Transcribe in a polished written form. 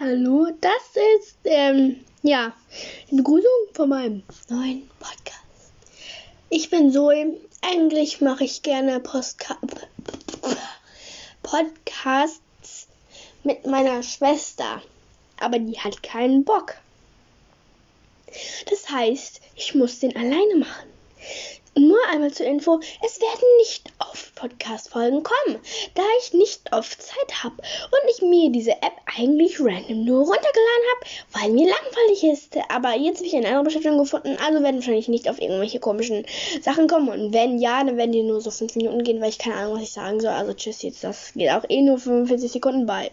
Hallo, das ist die Begrüßung von meinem neuen Podcast. Ich bin Zoe. Eigentlich mache ich gerne Podcasts mit meiner Schwester, aber die hat keinen Bock. Das heißt, ich muss den alleine machen. Nur einmal zur Info, es werden nicht oft Podcast-Folgen kommen, da ich nicht oft Zeit habe und ich mir diese App eigentlich random nur runtergeladen habe, weil mir langweilig ist. Aber jetzt habe ich eine andere Beschäftigung gefunden, also werden wahrscheinlich nicht auf irgendwelche komischen Sachen kommen. Und wenn ja, dann werden die nur so 5 Minuten gehen, weil ich keine Ahnung, was ich sagen soll. Also tschüss, jetzt das geht auch nur 45 Sekunden bei.